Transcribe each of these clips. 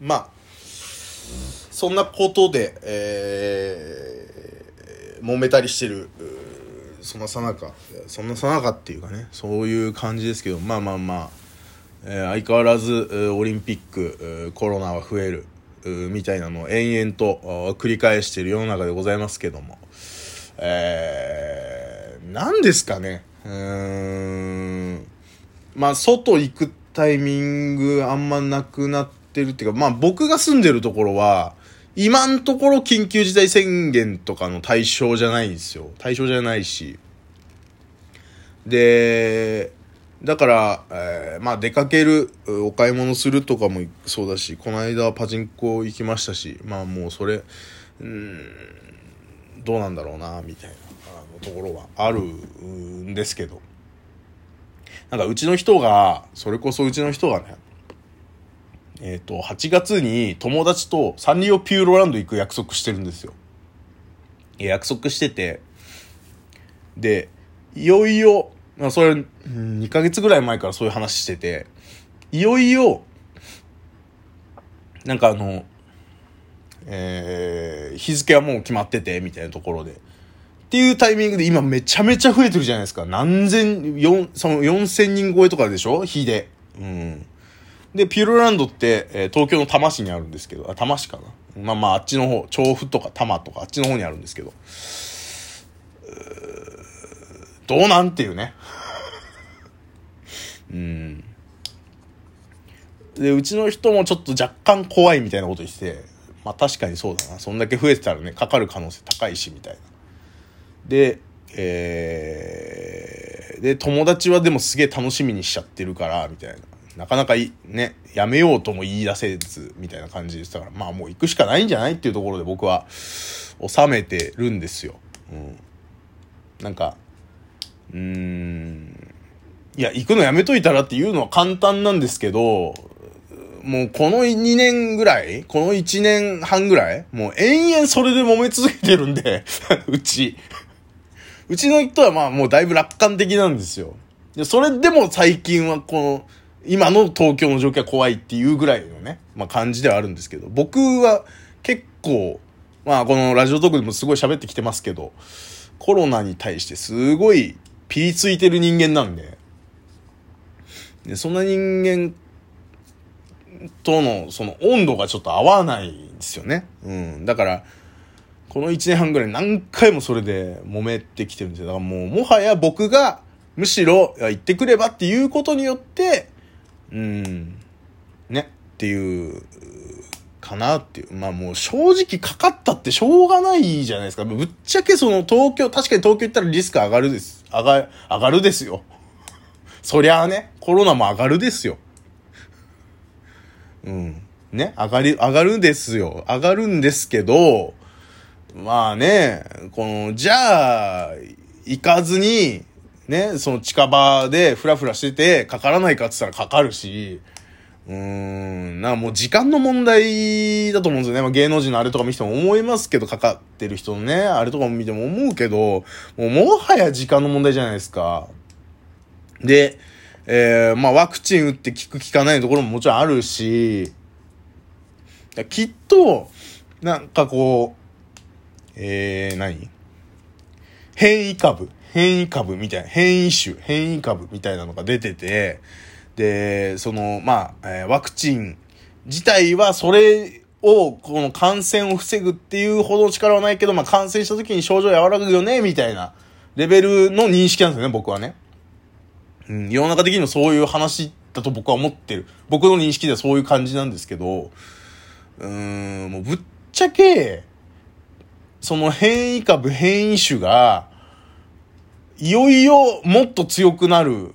まあそんなことで、揉めたりしてるそんなさなかっていうかね、そういう感じですけど、まあ、相変わらずオリンピック、コロナは増えるみたいなのを延々と繰り返している世の中でございますけども、何ですかね、まあ外行くタイミングあんまなくなってるっていうか、まあ僕が住んでるところは今のところ緊急事態宣言とかの対象じゃないんですよ。対象じゃないし、でだから、まあ出かける、お買い物するとかもそうだし、この間はパチンコ行きましたし、まあもうそれどうなんだろうなみたいなところはあるんですけど、なんかうちの人がね、8月に友達とサンリオピューロランド行く約束してるんですよ。約束してて、でいよいよ、まあ、それ2ヶ月ぐらい前からそういう話してて、いよいよなんか日付はもう決まっててみたいなところでっていうタイミングで、今めちゃめちゃ増えてるじゃないですか。4000人超えとかでしょ、日で。でピューロランドって、東京の多摩市にあるんですけど、多摩市かな、まああっちの方、調布とか多摩とかあっちの方にあるんですけど、どうなんていうね。でうちの人もちょっと若干怖いみたいなこと言ってて、まあ確かにそうだな、そんだけ増えてたらね、かかる可能性高いしみたいな。でで友達はでもすげえ楽しみにしちゃってるからみたいな。なかなかね、やめようとも言い出せずみたいな感じでしたから、まあもう行くしかないんじゃないっていうところで僕は収めてるんですよ。なんかいや行くのやめといたらっていうのは簡単なんですけど、もうこの2年ぐらい、この1年半ぐらい、もう延々それで揉め続けてるんでうちの人はまあもうだいぶ楽観的なんですよ。でそれでも最近はこの今の東京の状況は怖いっていうぐらいのね、まあ感じではあるんですけど、僕は結構、まあこのラジオトークでもすごい喋ってきてますけど、コロナに対してすごいピリついてる人間なんで、そんな人間とのその温度がちょっと合わないんですよね。だから、この1年半ぐらい何回もそれで揉めてきてるんですよ。だからもうもはや僕がむしろ行ってくればっていうことによって、ねっていうかなっていう、まあもう正直かかったってしょうがないじゃないですか。ぶっちゃけその東京、確かに東京行ったらリスク上がるですよ。そりゃあね、コロナも上がるですよ。ね、上がるんですよ。上がるんですけど、まあね、このじゃあ行かずにね、その近場でフラフラしててかからないかって言ったらかかるし、もう時間の問題だと思うんですよね。まあ、芸能人のあれとか見ても思いますけど、かかってる人のね、あれとかも見ても思うけど、もはや時間の問題じゃないですか。で、まあワクチン打って効く効かないところももちろんあるし、きっと、なんかこう、変異株みたいなのが出てて、で、その、まあ、ワクチン自体はそれを、この感染を防ぐっていうほどの力はないけど、まあ、感染した時に症状和らぐよね、みたいなレベルの認識なんですよね、僕はね。世の中的にもそういう話だと僕は思ってる。僕の認識ではそういう感じなんですけど、もうぶっちゃけ、その変異種が、いよいよもっと強くなる。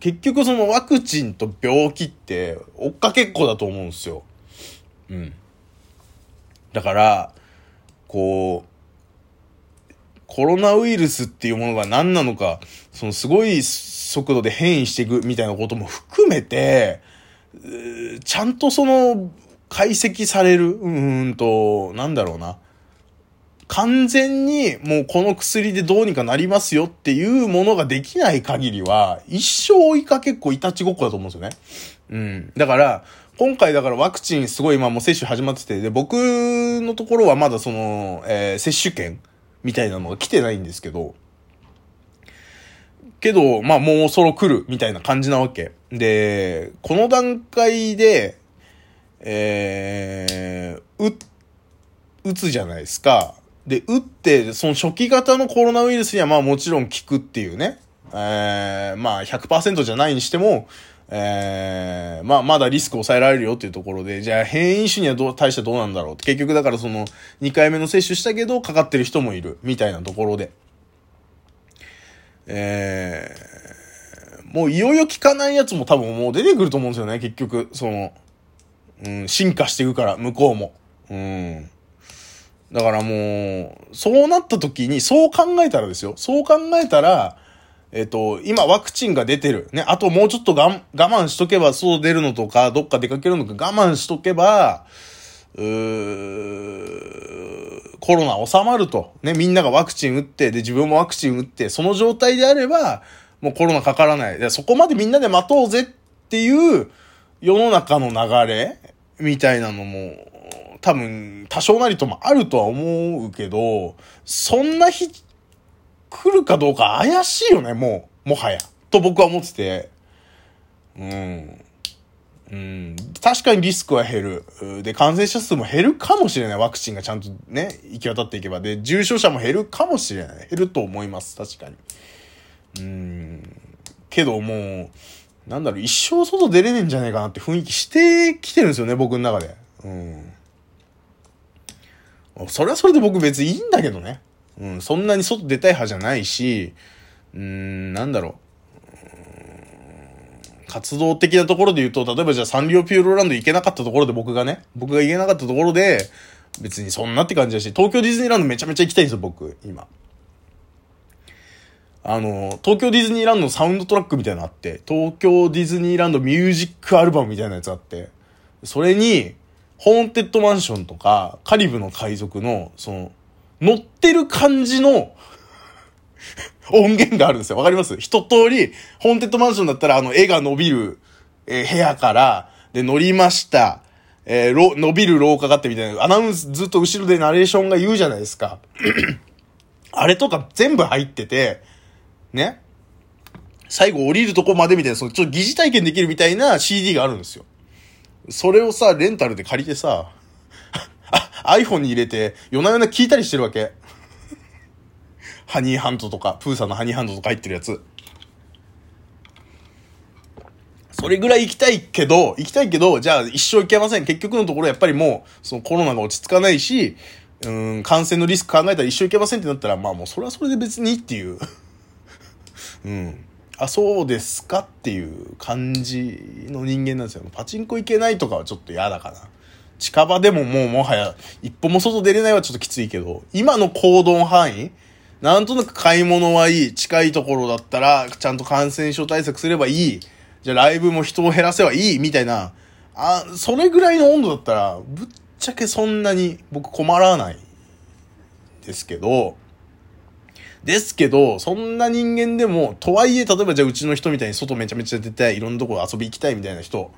結局そのワクチンと病気って追っかけっこだと思うんですよ。だから、こう、コロナウイルスっていうものが何なのか、そのすごい速度で変異していくみたいなことも含めて、ちゃんとその解析される、なんだろうな。完全にもうこの薬でどうにかなりますよっていうものができない限りは一生追いかけっこいたちごっこだと思うんですよね。だから今回だからワクチンすごい今もう接種始まってて、で僕のところはまだその、接種券みたいなのが来てないんですけど、まあもうそろ来るみたいな感じなわけで、この段階で打つじゃないですか。で打ってその初期型のコロナウイルスにはまあもちろん効くっていうね、まあ 100% じゃないにしても、まあまだリスクを抑えられるよっていうところで、じゃあ変異種には対してどうなんだろうって、結局だからその2回目の接種したけどかかってる人もいるみたいなところで、もういよいよ効かないやつも多分もう出てくると思うんですよね。結局その、進化していくから向こうも、だからもうそうなった時に、そう考えたらですよ、そう考えたら今ワクチンが出てるね、あともうちょっと我慢しとけば、そう出るのとかどっか出かけるのとか我慢しとけばコロナ収まるとね、みんながワクチン打って、で自分もワクチン打って、その状態であればもうコロナかからない、でそこまでみんなで待とうぜっていう世の中の流れみたいなのも多分多少なりともあるとは思うけど、そんな日来るかどうか怪しいよね、もうもはやと僕は思ってて、確かにリスクは減る。で、感染者数も減るかもしれない。ワクチンがちゃんとね、行き渡っていけば。で、重症者も減るかもしれない。減ると思います。確かに。けどもう、なんだろう、一生外出れねえんじゃねえかなって雰囲気してきてるんですよね、僕の中で。それはそれで僕別にいいんだけどね。そんなに外出たい派じゃないし、なんだろう。活動的なところで言うと、例えばじゃあサンリオピューロランド行けなかったところで、僕が行けなかったところで、別にそんなって感じだし、東京ディズニーランドめちゃめちゃ行きたいんですよ、僕、今。東京ディズニーランドのサウンドトラックみたいなのあって、東京ディズニーランドミュージックアルバムみたいなやつあって、それに、ホーンテッドマンションとか、カリブの海賊の、その、乗ってる感じの、音源があるんですよ。わかります？一通り、ホーンテッドマンションだったら、絵が伸びる、部屋から、で、乗りました。伸びる廊下があってみたいな、アナウンスずっと後ろでナレーションが言うじゃないですか。あれとか全部入ってて、ね。最後降りるとこまでみたいな、そのちょっと疑似体験できるみたいな CD があるんですよ。それをさ、レンタルで借りてさ、iPhone に入れて、夜な夜な聞いたりしてるわけ。ハニーハントとか、プーさんのハニーハントとか入ってるやつ。それぐらい行きたいけど、じゃあ一生行けません。結局のところやっぱりもう、そのコロナが落ち着かないし、感染のリスク考えたら一生行けませんってなったら、まあもうそれはそれで別にっていう。あ、そうですかっていう感じの人間なんですよ。パチンコ行けないとかはちょっと嫌だかな。近場でももうもはや、一歩も外出れないはちょっときついけど、今の行動範囲なんとなく買い物はいい。近いところだったら、ちゃんと感染症対策すればいい。じゃあライブも人を減らせばいい。みたいな。それぐらいの温度だったら、ぶっちゃけそんなに僕困らない。ですけど、そんな人間でも、とはいえ、例えばじゃあうちの人みたいに外めちゃめちゃ出たい。いろんなところ遊び行きたいみたいな人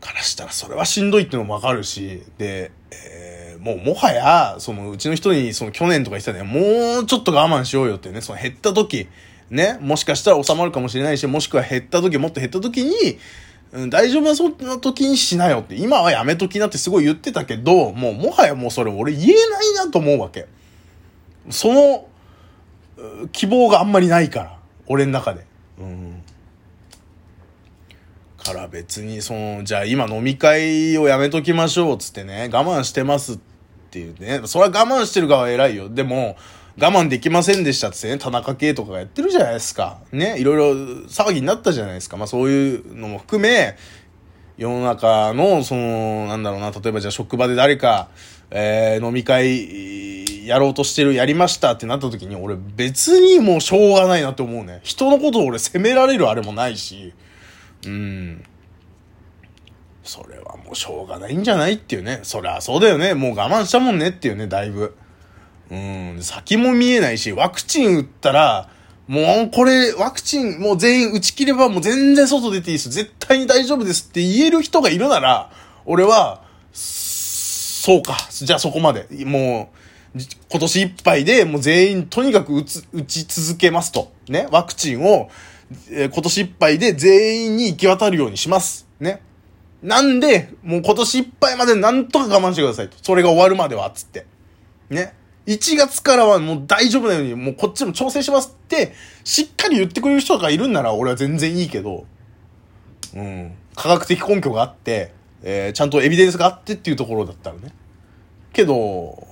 からしたら、それはしんどいってのもわかるし、で、もうもはや、そのうちの人にその去年とか言ってたね、もうちょっと我慢しようよってね、その減った時、ね、もしかしたら収まるかもしれないし、もしくはもっと減った時に、大丈夫なそんな時にしなよって、今はやめときなってすごい言ってたけど、もうもはやもうそれ俺言えないなと思うわけ。その、希望があんまりないから、俺の中で。から別にその、じゃあ今飲み会をやめときましょうつってね、我慢してますっていうね、それは我慢してる側は偉いよ。でも我慢できませんでしたってね、田中圭とかがやってるじゃないですかね、いろいろ騒ぎになったじゃないですか。まあそういうのも含め、世の中のその、なんだろうな、例えばじゃあ職場で誰か、飲み会やろうとしてる、やりましたってなった時に、俺別にもうしょうがないなって思うね。人のことを俺責められるあれもないし、それはもうしょうがないんじゃないっていうね。そりゃそうだよね、もう我慢したもんねっていうね。だいぶ先も見えないし、ワクチン打ったらもうこれワクチンもう全員打ち切ればもう全然外出ていいです、絶対に大丈夫ですって言える人がいるなら、俺はそうか、じゃあそこまでもう今年いっぱいでもう全員とにかく打ち続けますとね、ワクチンを今年いっぱいで全員に行き渡るようにしますね。なんでもう今年いっぱいまでなんとか我慢してくださいと、それが終わるまではつってね、1月からはもう大丈夫なようにもうこっちも調整しますってしっかり言ってくれる人がいるんなら俺は全然いいけど、うん、科学的根拠があって、ちゃんとエビデンスがあってっていうところだったらね、けど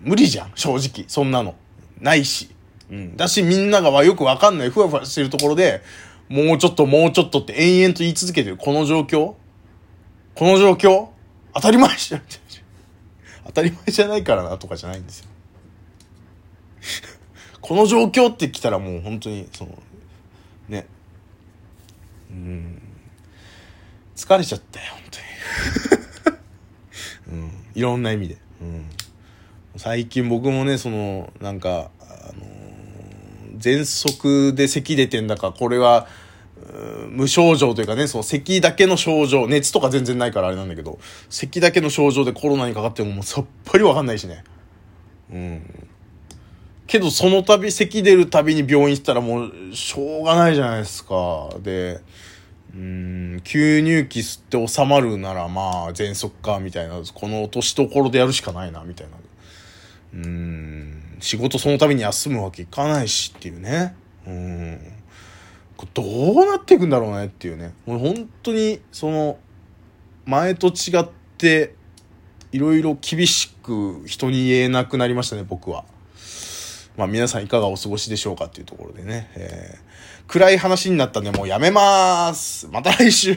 無理じゃん正直そんなのないし、うん、だしみんながよくわかんないふわふわしてるところでもうちょっともうちょっとって延々と言い続けてるこの状況、この状況当たり前じゃん当たり前じゃないからなとかじゃないんですよこの状況って来たらもう本当にそのね、疲れちゃったよ本当に、いろんな意味で、最近僕もねそのなんか喘息で咳出てんだか、これは無症状というかね、そう咳だけの症状、熱とか全然ないからあれなんだけど、咳だけの症状でコロナにかかってももうさっぱりわかんないしね、けどその度咳出るたびに病院行ったらもうしょうがないじゃないですか。で吸入器吸って収まるならまあ喘息かみたいな、この年どころでやるしかないなみたいな、仕事その度に休むわけいかないしっていうね、どうなっていくんだろうねっていうね。もう本当にその前と違っていろいろ厳しく人に言えなくなりましたね僕は。まあ皆さんいかがお過ごしでしょうかっていうところでね、暗い話になったんでもうやめます。また来週